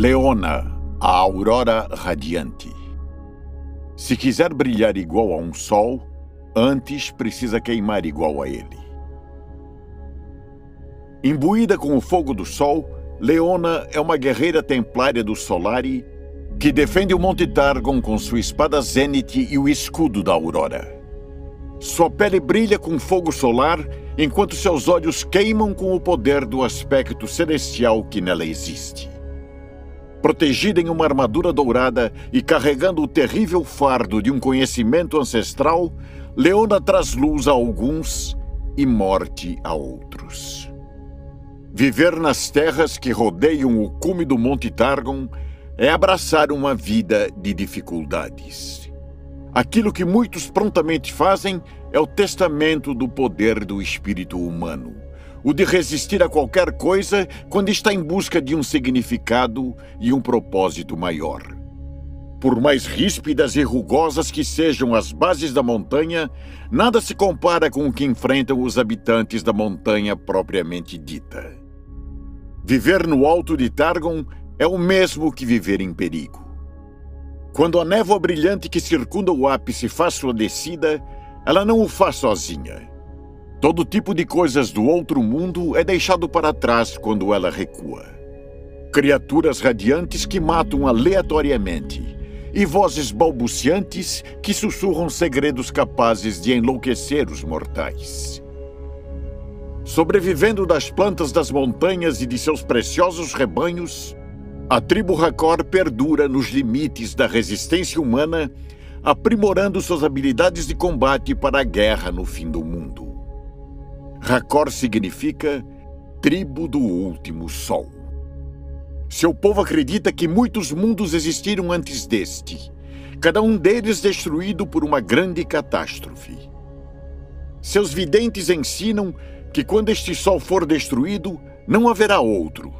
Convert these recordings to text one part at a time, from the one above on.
Leona, a aurora radiante. Se quiser brilhar igual a um sol, antes precisa queimar igual a ele. Imbuída com o fogo do sol, Leona é uma guerreira templária do Solari que defende o Monte Targon com sua espada Zenith e o escudo da aurora. Sua pele brilha com fogo solar, enquanto seus olhos queimam com o poder do aspecto celestial que nela existe. Protegida em uma armadura dourada e carregando o terrível fardo de um conhecimento ancestral, Leona traz luz a alguns e morte a outros. Viver nas terras que rodeiam o cume do Monte Targon é abraçar uma vida de dificuldades. Aquilo que muitos prontamente fazem é o testamento do poder do espírito humano, o de resistir a qualquer coisa quando está em busca de um significado e um propósito maior. Por mais ríspidas e rugosas que sejam as bases da montanha, nada se compara com o que enfrentam os habitantes da montanha propriamente dita. Viver no alto de Targon é o mesmo que viver em perigo. Quando a névoa brilhante que circunda o ápice faz sua descida, ela não o faz sozinha. Todo tipo de coisas do outro mundo é deixado para trás quando ela recua. Criaturas radiantes que matam aleatoriamente e vozes balbuciantes que sussurram segredos capazes de enlouquecer os mortais. Sobrevivendo das plantas das montanhas e de seus preciosos rebanhos, a tribo Rakkor perdura nos limites da resistência humana, aprimorando suas habilidades de combate para a guerra no fim do mundo. Rakkor significa Tribo do Último Sol. Seu povo acredita que muitos mundos existiram antes deste, cada um deles destruído por uma grande catástrofe. Seus videntes ensinam que quando este sol for destruído, não haverá outro.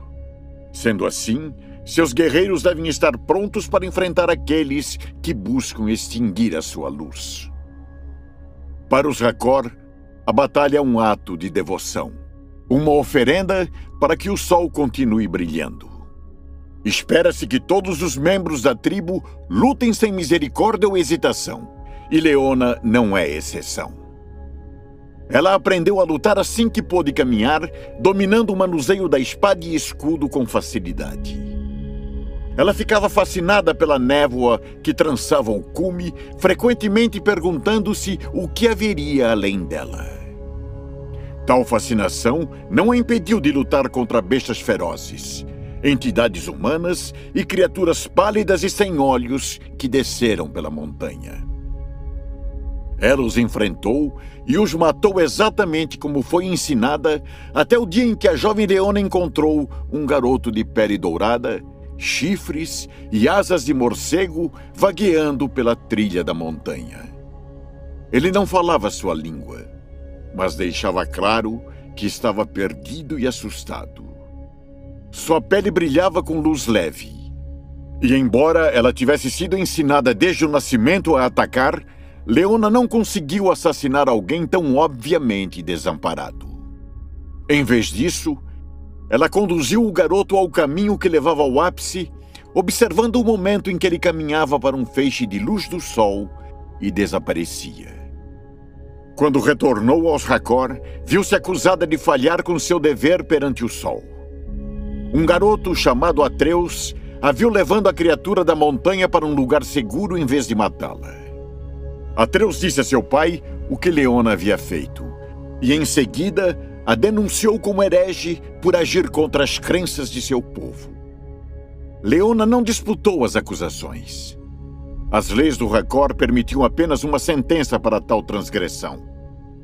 Sendo assim, seus guerreiros devem estar prontos para enfrentar aqueles que buscam extinguir a sua luz. Para os Rakkor, a batalha é um ato de devoção, uma oferenda para que o sol continue brilhando. Espera-se que todos os membros da tribo lutem sem misericórdia ou hesitação, e Leona não é exceção. Ela aprendeu a lutar assim que pôde caminhar, dominando o manuseio da espada e escudo com facilidade. Ela ficava fascinada pela névoa que trançava o cume, frequentemente perguntando-se o que haveria além dela. Tal fascinação não a impediu de lutar contra bestas ferozes, entidades humanas e criaturas pálidas e sem olhos que desceram pela montanha. Ela os enfrentou e os matou exatamente como foi ensinada, até o dia em que a jovem Leona encontrou um garoto de pele dourada, chifres e asas de morcego vagueando pela trilha da montanha. Ele não falava sua língua, mas deixava claro que estava perdido e assustado. Sua pele brilhava com luz leve, e embora ela tivesse sido ensinada desde o nascimento a atacar, Leona não conseguiu assassinar alguém tão obviamente desamparado. Em vez disso, ela conduziu o garoto ao caminho que levava ao ápice, observando o momento em que ele caminhava para um feixe de luz do sol e desaparecia. Quando retornou aos Rakkor, viu-se acusada de falhar com seu dever perante o sol. Um garoto chamado Atreus a viu levando a criatura da montanha para um lugar seguro em vez de matá-la. Atreus disse a seu pai o que Leona havia feito, e em seguida a denunciou como herege por agir contra as crenças de seu povo. Leona não disputou as acusações. As leis do Rakkor permitiam apenas uma sentença para tal transgressão: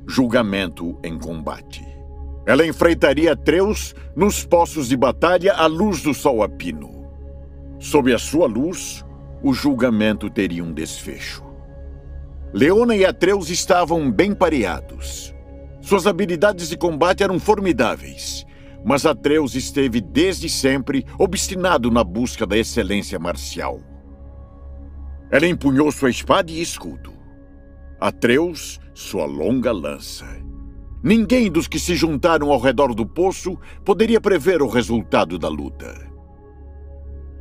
julgamento em combate. Ela enfrentaria Atreus nos poços de batalha à luz do sol a pino. Sob a sua luz, o julgamento teria um desfecho. Leona e Atreus estavam bem pareados. Suas habilidades de combate eram formidáveis, mas Atreus esteve desde sempre obstinado na busca da excelência marcial. Ela empunhou sua espada e escudo, Atreus sua longa lança. Ninguém dos que se juntaram ao redor do poço poderia prever o resultado da luta.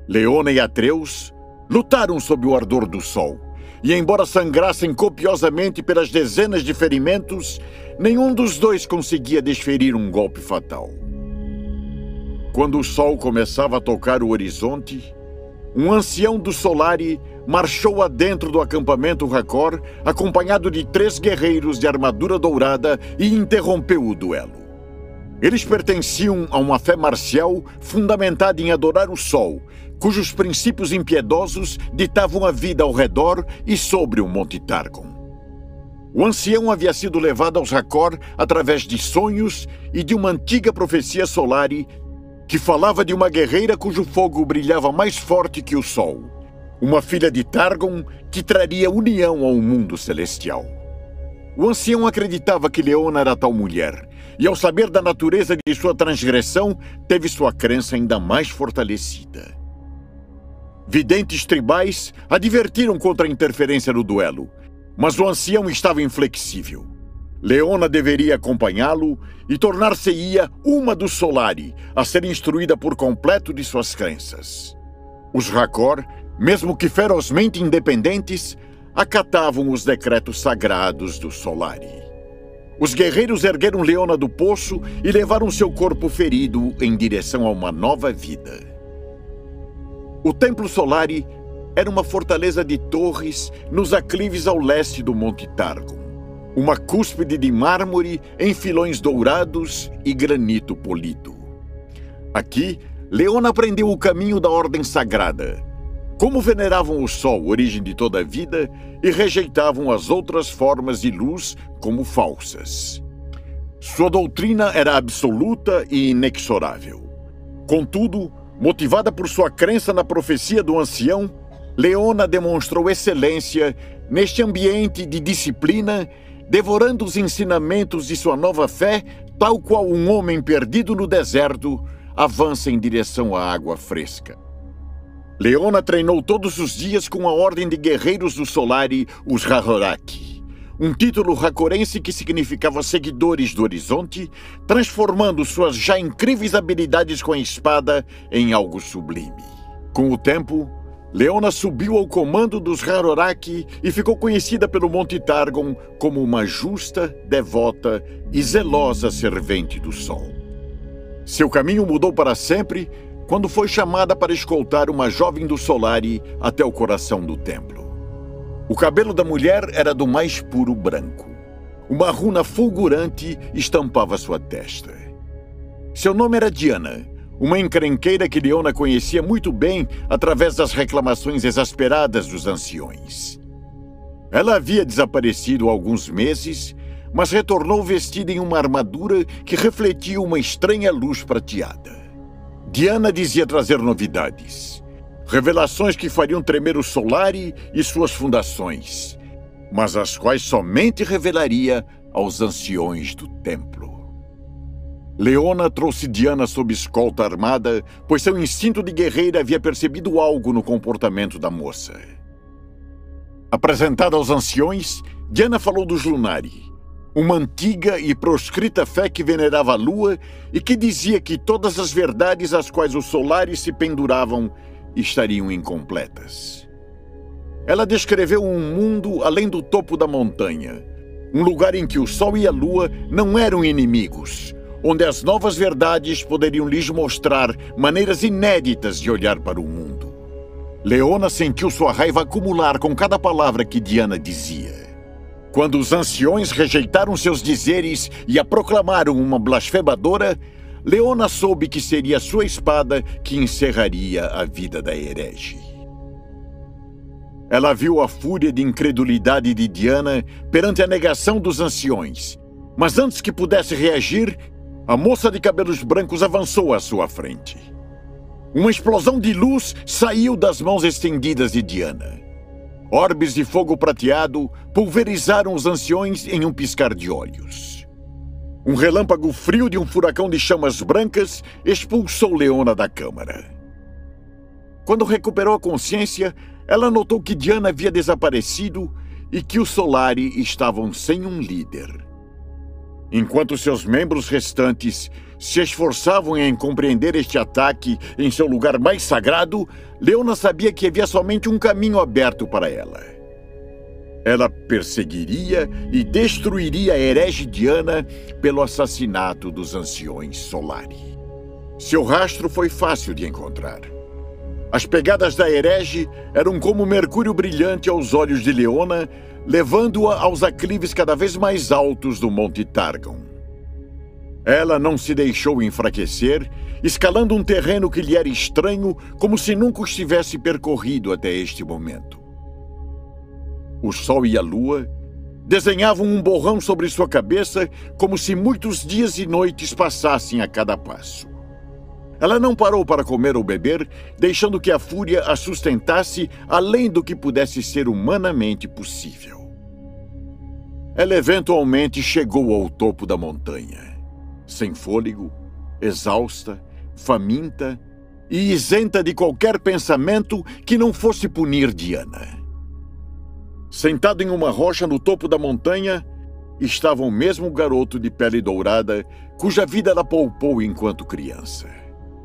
Leona e Atreus lutaram sob o ardor do sol, e embora sangrassem copiosamente pelas dezenas de ferimentos, nenhum dos dois conseguia desferir um golpe fatal. Quando o sol começava a tocar o horizonte, um ancião do Solari marchou adentro do acampamento Rakkor, acompanhado de 3 guerreiros de armadura dourada, e interrompeu o duelo. Eles pertenciam a uma fé marcial fundamentada em adorar o sol, cujos princípios impiedosos ditavam a vida ao redor e sobre o Monte Targon. O ancião havia sido levado aos Rakkor através de sonhos e de uma antiga profecia Solari que falava de uma guerreira cujo fogo brilhava mais forte que o sol, uma filha de Targon que traria união ao mundo celestial. O ancião acreditava que Leona era tal mulher, e ao saber da natureza de sua transgressão, teve sua crença ainda mais fortalecida. Videntes tribais advertiram contra a interferência no duelo, mas o ancião estava inflexível. Leona deveria acompanhá-lo e tornar-se-ia uma dos Solari, a ser instruída por completo de suas crenças. Os Rakkor, mesmo que ferozmente independentes, acatavam os decretos sagrados do Solari. Os guerreiros ergueram Leona do poço e levaram seu corpo ferido em direção a uma nova vida. O Templo Solari era uma fortaleza de torres nos aclives ao leste do Monte Targon, uma cúspide de mármore em filões dourados e granito polido. Aqui, Leona aprendeu o caminho da ordem sagrada, como veneravam o sol, origem de toda a vida, e rejeitavam as outras formas de luz como falsas. Sua doutrina era absoluta e inexorável. Contudo, motivada por sua crença na profecia do ancião, Leona demonstrou excelência neste ambiente de disciplina, devorando os ensinamentos de sua nova fé, tal qual um homem perdido no deserto avança em direção à água fresca. Leona treinou todos os dias com a ordem de guerreiros do Solari, os Haroraki, um título rakorense que significava seguidores do horizonte, transformando suas já incríveis habilidades com a espada em algo sublime. Com o tempo, Leona subiu ao comando dos Haroraki e ficou conhecida pelo Monte Targon como uma justa, devota e zelosa servente do sol. Seu caminho mudou para sempre quando foi chamada para escoltar uma jovem do Solari até o coração do templo. O cabelo da mulher era do mais puro branco. Uma runa fulgurante estampava sua testa. Seu nome era Diana, uma encrenqueira que Leona conhecia muito bem através das reclamações exasperadas dos anciões. Ela havia desaparecido há alguns meses, mas retornou vestida em uma armadura que refletia uma estranha luz prateada. Diana dizia trazer novidades, revelações que fariam tremer o Solari e suas fundações, mas as quais somente revelaria aos anciões do templo. Leona trouxe Diana sob escolta armada, pois seu instinto de guerreira havia percebido algo no comportamento da moça. Apresentada aos anciões, Diana falou dos Lunari, uma antiga e proscrita fé que venerava a lua e que dizia que todas as verdades às quais os Solari se penduravam estariam incompletas. Ela descreveu um mundo além do topo da montanha, um lugar em que o sol e a lua não eram inimigos, onde as novas verdades poderiam lhes mostrar maneiras inéditas de olhar para o mundo. Leona sentiu sua raiva acumular com cada palavra que Diana dizia. Quando os anciões rejeitaram seus dizeres e a proclamaram uma blasfemadora, Leona soube que seria sua espada que encerraria a vida da herege. Ela viu a fúria de incredulidade de Diana perante a negação dos anciões, mas antes que pudesse reagir, a moça de cabelos brancos avançou à sua frente. Uma explosão de luz saiu das mãos estendidas de Diana. Orbes de fogo prateado pulverizaram os anciões em um piscar de olhos. Um relâmpago frio de um furacão de chamas brancas expulsou Leona da câmara. Quando recuperou a consciência, ela notou que Diana havia desaparecido e que os Solari estavam sem um líder. enquanto seus membros restantes se esforçavam em compreender este ataque em seu lugar mais sagrado, Leona sabia que havia somente um caminho aberto para ela. Ela perseguiria e destruiria a herege Diana pelo assassinato dos anciões Solari. Seu rastro foi fácil de encontrar. As pegadas da herege eram como mercúrio brilhante aos olhos de Leona, levando-a aos aclives cada vez mais altos do Monte Targon. Ela não se deixou enfraquecer, escalando um terreno que lhe era estranho, como se nunca os tivesse percorrido até este momento. O sol e a lua desenhavam um borrão sobre sua cabeça, como se muitos dias e noites passassem a cada passo. Ela não parou para comer ou beber, deixando que a fúria a sustentasse além do que pudesse ser humanamente possível. Ela eventualmente chegou ao topo da montanha. Sem fôlego, exausta, faminta e isenta de qualquer pensamento que não fosse punir Diana. Sentado em uma rocha no topo da montanha, estava o mesmo garoto de pele dourada, cuja vida ela poupou enquanto criança.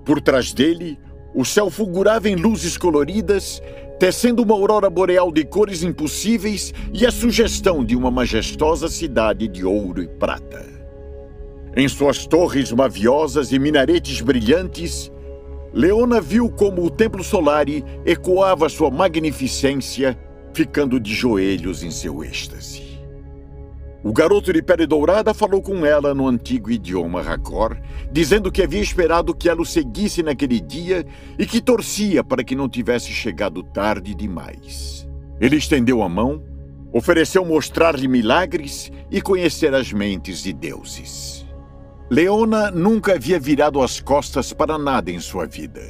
Por trás dele, o céu fulgurava em luzes coloridas, tecendo uma aurora boreal de cores impossíveis e a sugestão de uma majestosa cidade de ouro e prata. Em suas torres maviosas e minaretes brilhantes, Leona viu como o templo Solari ecoava sua magnificência, ficando de joelhos em seu êxtase. O garoto de pele dourada falou com ela no antigo idioma Rakkor, dizendo que havia esperado que ela o seguisse naquele dia e que torcia para que não tivesse chegado tarde demais. Ele estendeu a mão, ofereceu mostrar-lhe milagres e conhecer as mentes de deuses. Leona nunca havia virado as costas para nada em sua vida.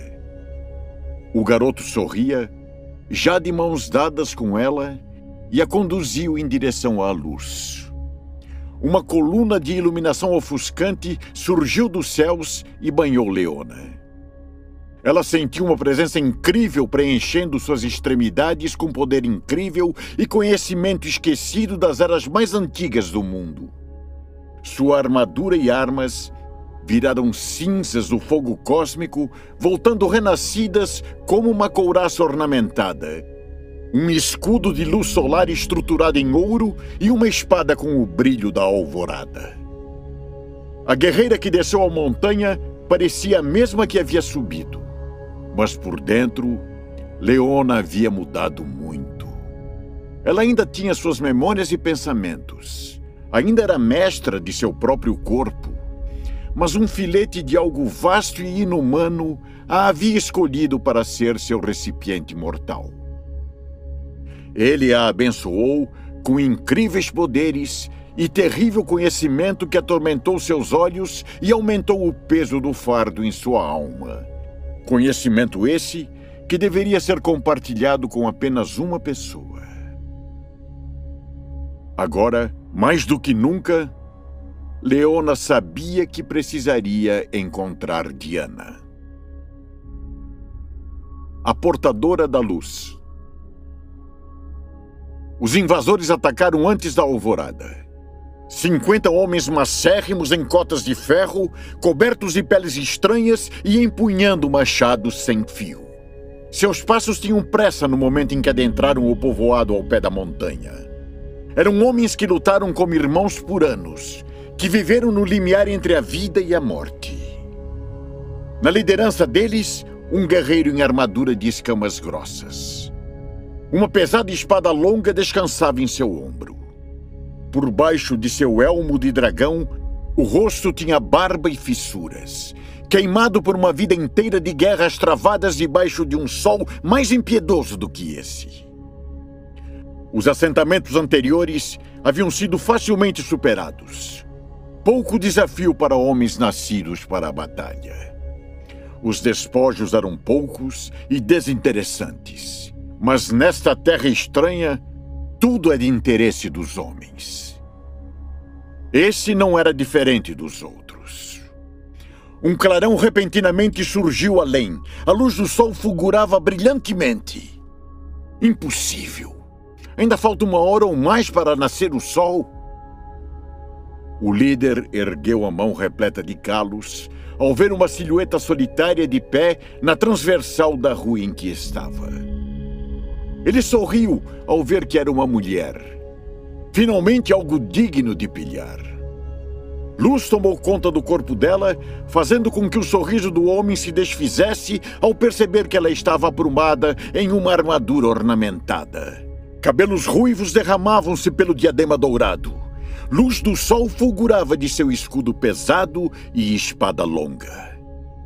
O garoto sorria, já de mãos dadas com ela, e a conduziu em direção à luz. Uma coluna de iluminação ofuscante surgiu dos céus e banhou Leona. Ela sentiu uma presença incrível preenchendo suas extremidades com poder incrível e conhecimento esquecido das eras mais antigas do mundo. Sua armadura e armas viraram cinzas do fogo cósmico, voltando renascidas como uma couraça ornamentada, um escudo de luz solar estruturado em ouro e uma espada com o brilho da alvorada. A guerreira que desceu a montanha parecia a mesma que havia subido, mas por dentro, Leona havia mudado muito. Ela ainda tinha suas memórias e pensamentos. Ainda era mestra de seu próprio corpo, mas um filete de algo vasto e inumano a havia escolhido para ser seu recipiente mortal. Ele a abençoou com incríveis poderes e terrível conhecimento que atormentou seus olhos e aumentou o peso do fardo em sua alma. Conhecimento esse que deveria ser compartilhado com apenas uma pessoa. Agora, mais do que nunca, Leona sabia que precisaria encontrar Diana. A portadora da luz. Os invasores atacaram antes da alvorada. 50 homens macérrimos em cotas de ferro, cobertos de peles estranhas e empunhando machados sem fio. Seus passos tinham pressa no momento em que adentraram o povoado ao pé da montanha. Eram homens que lutaram como irmãos por anos, que viveram no limiar entre a vida e a morte. Na liderança deles, um guerreiro em armadura de escamas grossas. Uma pesada espada longa descansava em seu ombro. Por baixo de seu elmo de dragão, o rosto tinha barba e fissuras, queimado por uma vida inteira de guerras travadas debaixo de um sol mais impiedoso do que esse. Os assentamentos anteriores haviam sido facilmente superados. Pouco desafio para homens nascidos para a batalha. Os despojos eram poucos e desinteressantes. Mas nesta terra estranha, tudo é de interesse dos homens. Esse não era diferente dos outros. Um clarão repentinamente surgiu além. A luz do sol fulgurava brilhantemente. Impossível! Ainda falta uma hora ou mais para nascer o sol. O líder ergueu a mão repleta de calos ao ver uma silhueta solitária de pé na transversal da rua em que estava. Ele sorriu ao ver que era uma mulher. Finalmente algo digno de pilhar. Luz tomou conta do corpo dela, fazendo com que o sorriso do homem se desfizesse ao perceber que ela estava aprumada em uma armadura ornamentada. Cabelos ruivos derramavam-se pelo diadema dourado. Luz do sol fulgurava de seu escudo pesado e espada longa.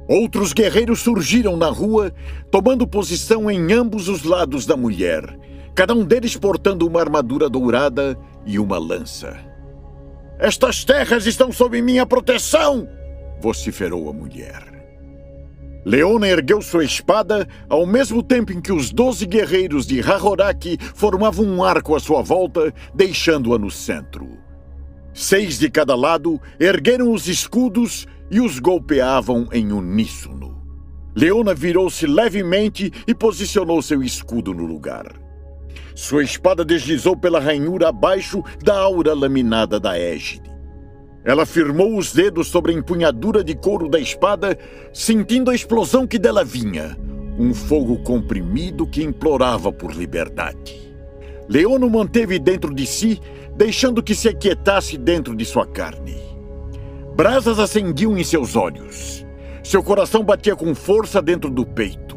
Outros guerreiros surgiram na rua, tomando posição em ambos os lados da mulher, cada um deles portando uma armadura dourada e uma lança. "Estas terras estão sob minha proteção!" vociferou a mulher. Leona ergueu sua espada ao mesmo tempo em que os 12 guerreiros de Hauraki formavam um arco à sua volta, deixando-a no centro. 6 de cada lado ergueram os escudos e os golpeavam em uníssono. Leona virou-se levemente e posicionou seu escudo no lugar. Sua espada deslizou pela ranhura abaixo da aura laminada da égide. Ela firmou os dedos sobre a empunhadura de couro da espada, sentindo a explosão que dela vinha, um fogo comprimido que implorava por liberdade. Leona o manteve dentro de si, deixando que se aquietasse dentro de sua carne. Brasas acendiam em seus olhos. Seu coração batia com força dentro do peito.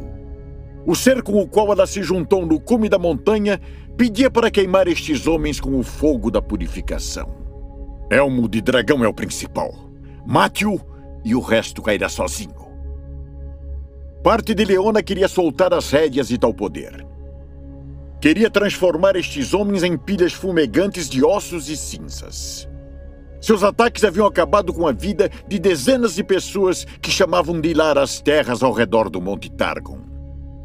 O ser com o qual ela se juntou no cume da montanha pedia para queimar estes homens com o fogo da purificação. Elmo de dragão é o principal. Mate-o e o resto cairá sozinho. Parte de Leona queria soltar as rédeas de tal poder. Queria transformar estes homens em pilhas fumegantes de ossos e cinzas. Seus ataques haviam acabado com a vida de dezenas de pessoas que chamavam de lar as terras ao redor do Monte Targon.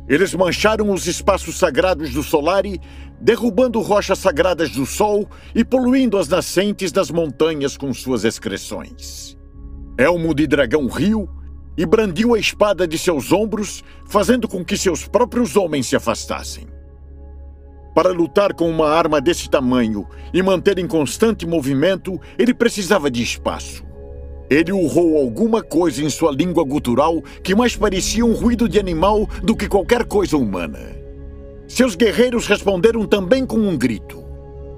Eles mancharam os espaços sagrados do Solari, derrubando rochas sagradas do Sol e poluindo as nascentes das montanhas com suas excreções. Elmo de Dragão riu e brandiu a espada de seus ombros, fazendo com que seus próprios homens se afastassem. Para lutar com uma arma desse tamanho e manter em constante movimento, ele precisava de espaço. Ele urrou alguma coisa em sua língua gutural que mais parecia um ruído de animal do que qualquer coisa humana. Seus guerreiros responderam também com um grito.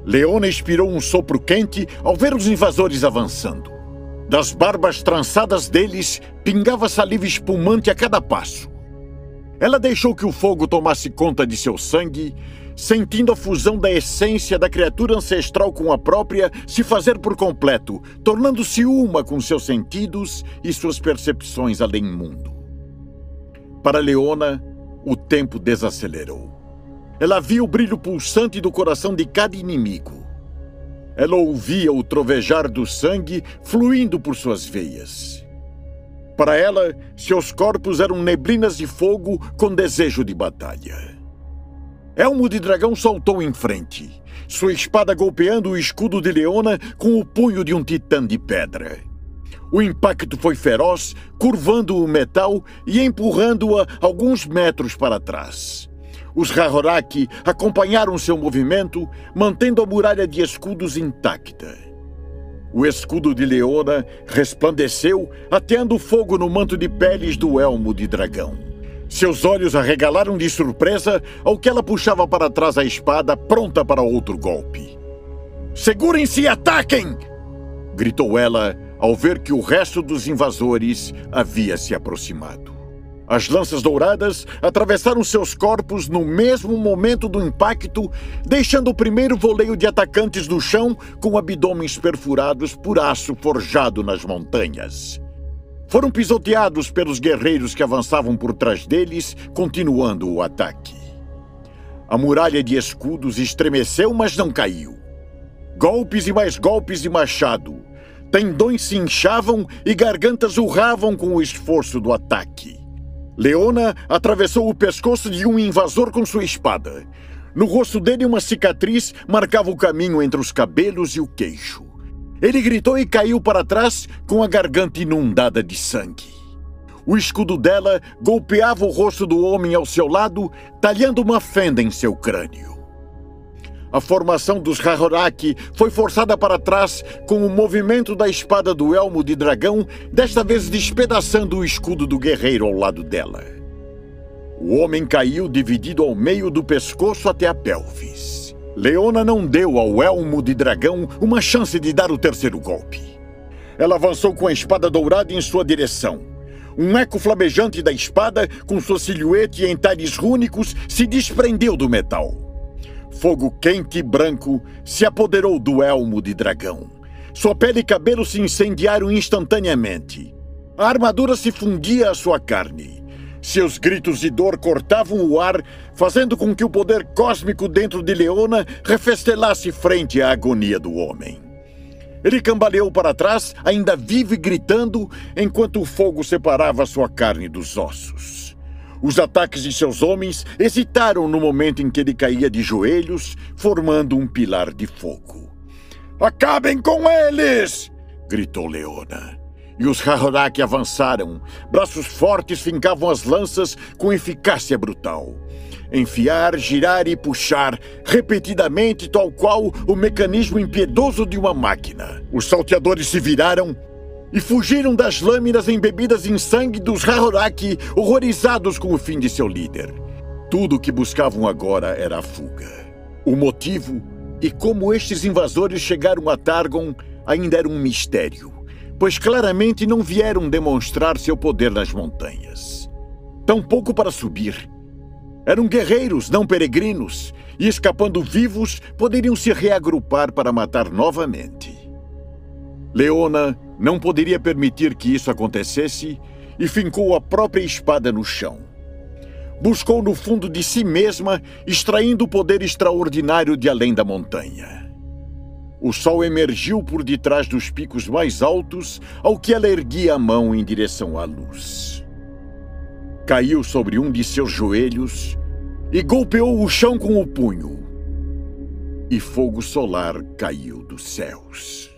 Leona expirou um sopro quente ao ver os invasores avançando. Das barbas trançadas deles, pingava saliva espumante a cada passo. Ela deixou que o fogo tomasse conta de seu sangue, sentindo a fusão da essência da criatura ancestral com a própria se fazer por completo, tornando-se uma com seus sentidos e suas percepções além mundo. Para Leona, o tempo desacelerou. Ela via o brilho pulsante do coração de cada inimigo. Ela ouvia o trovejar do sangue fluindo por suas veias. Para ela, seus corpos eram neblinas de fogo com desejo de batalha. Elmo de Dragão saltou em frente, sua espada golpeando o escudo de Leona com o punho de um titã de pedra. O impacto foi feroz, curvando o metal e empurrando-a alguns metros para trás. Os Hauraki acompanharam seu movimento, mantendo a muralha de escudos intacta. O escudo de Leona resplandeceu, ateando fogo no manto de peles do Elmo de Dragão. Seus olhos arregalaram de surpresa ao que ela puxava para trás a espada, pronta para outro golpe. "Segurem-se e ataquem!" gritou ela ao ver que o resto dos invasores havia se aproximado. As lanças douradas atravessaram seus corpos no mesmo momento do impacto, deixando o primeiro voleio de atacantes no chão com abdômenes perfurados por aço forjado nas montanhas. Foram pisoteados pelos guerreiros que avançavam por trás deles, continuando o ataque. A muralha de escudos estremeceu, mas não caiu. Golpes e mais golpes de machado. Tendões se inchavam e gargantas urravam com o esforço do ataque. Leona atravessou o pescoço de um invasor com sua espada. No rosto dele, uma cicatriz marcava o caminho entre os cabelos e o queixo. Ele gritou e caiu para trás com a garganta inundada de sangue. O escudo dela golpeava o rosto do homem ao seu lado, talhando uma fenda em seu crânio. A formação dos Hauraki foi forçada para trás com o movimento da espada do elmo de dragão, desta vez despedaçando o escudo do guerreiro ao lado dela. O homem caiu dividido ao meio do pescoço até a pelvis. Leona não deu ao elmo de dragão uma chance de dar o terceiro golpe. Ela avançou com a espada dourada em sua direção. Um eco flamejante da espada, com sua silhuete em talhes rúnicos, se desprendeu do metal. Fogo quente e branco se apoderou do elmo de dragão. Sua pele e cabelo se incendiaram instantaneamente. A armadura se fundia à sua carne. Seus gritos de dor cortavam o ar, fazendo com que o poder cósmico dentro de Leona refestelasse frente à agonia do homem. Ele cambaleou para trás, ainda vivo e gritando, enquanto o fogo separava sua carne dos ossos. Os ataques de seus homens hesitaram no momento em que ele caía de joelhos, formando um pilar de fogo. "Acabem com eles!" gritou Leona. E os Hauraki avançaram. Braços fortes fincavam as lanças com eficácia brutal. Enfiar, girar e puxar, repetidamente, tal qual o mecanismo impiedoso de uma máquina. Os salteadores se viraram e fugiram das lâminas embebidas em sangue dos Haroraki, horrorizados com o fim de seu líder. Tudo o que buscavam agora era a fuga. O motivo e como estes invasores chegaram a Targon ainda era um mistério, pois claramente não vieram demonstrar seu poder nas montanhas. Tampouco para subir. Eram guerreiros, não peregrinos, e escapando vivos, poderiam se reagrupar para matar novamente. Leona não poderia permitir que isso acontecesse e fincou a própria espada no chão. Buscou no fundo de si mesma, extraindo o poder extraordinário de além da montanha. O sol emergiu por detrás dos picos mais altos, ao que ela erguia a mão em direção à luz. Caiu sobre um de seus joelhos e golpeou o chão com o punho. E fogo solar caiu dos céus.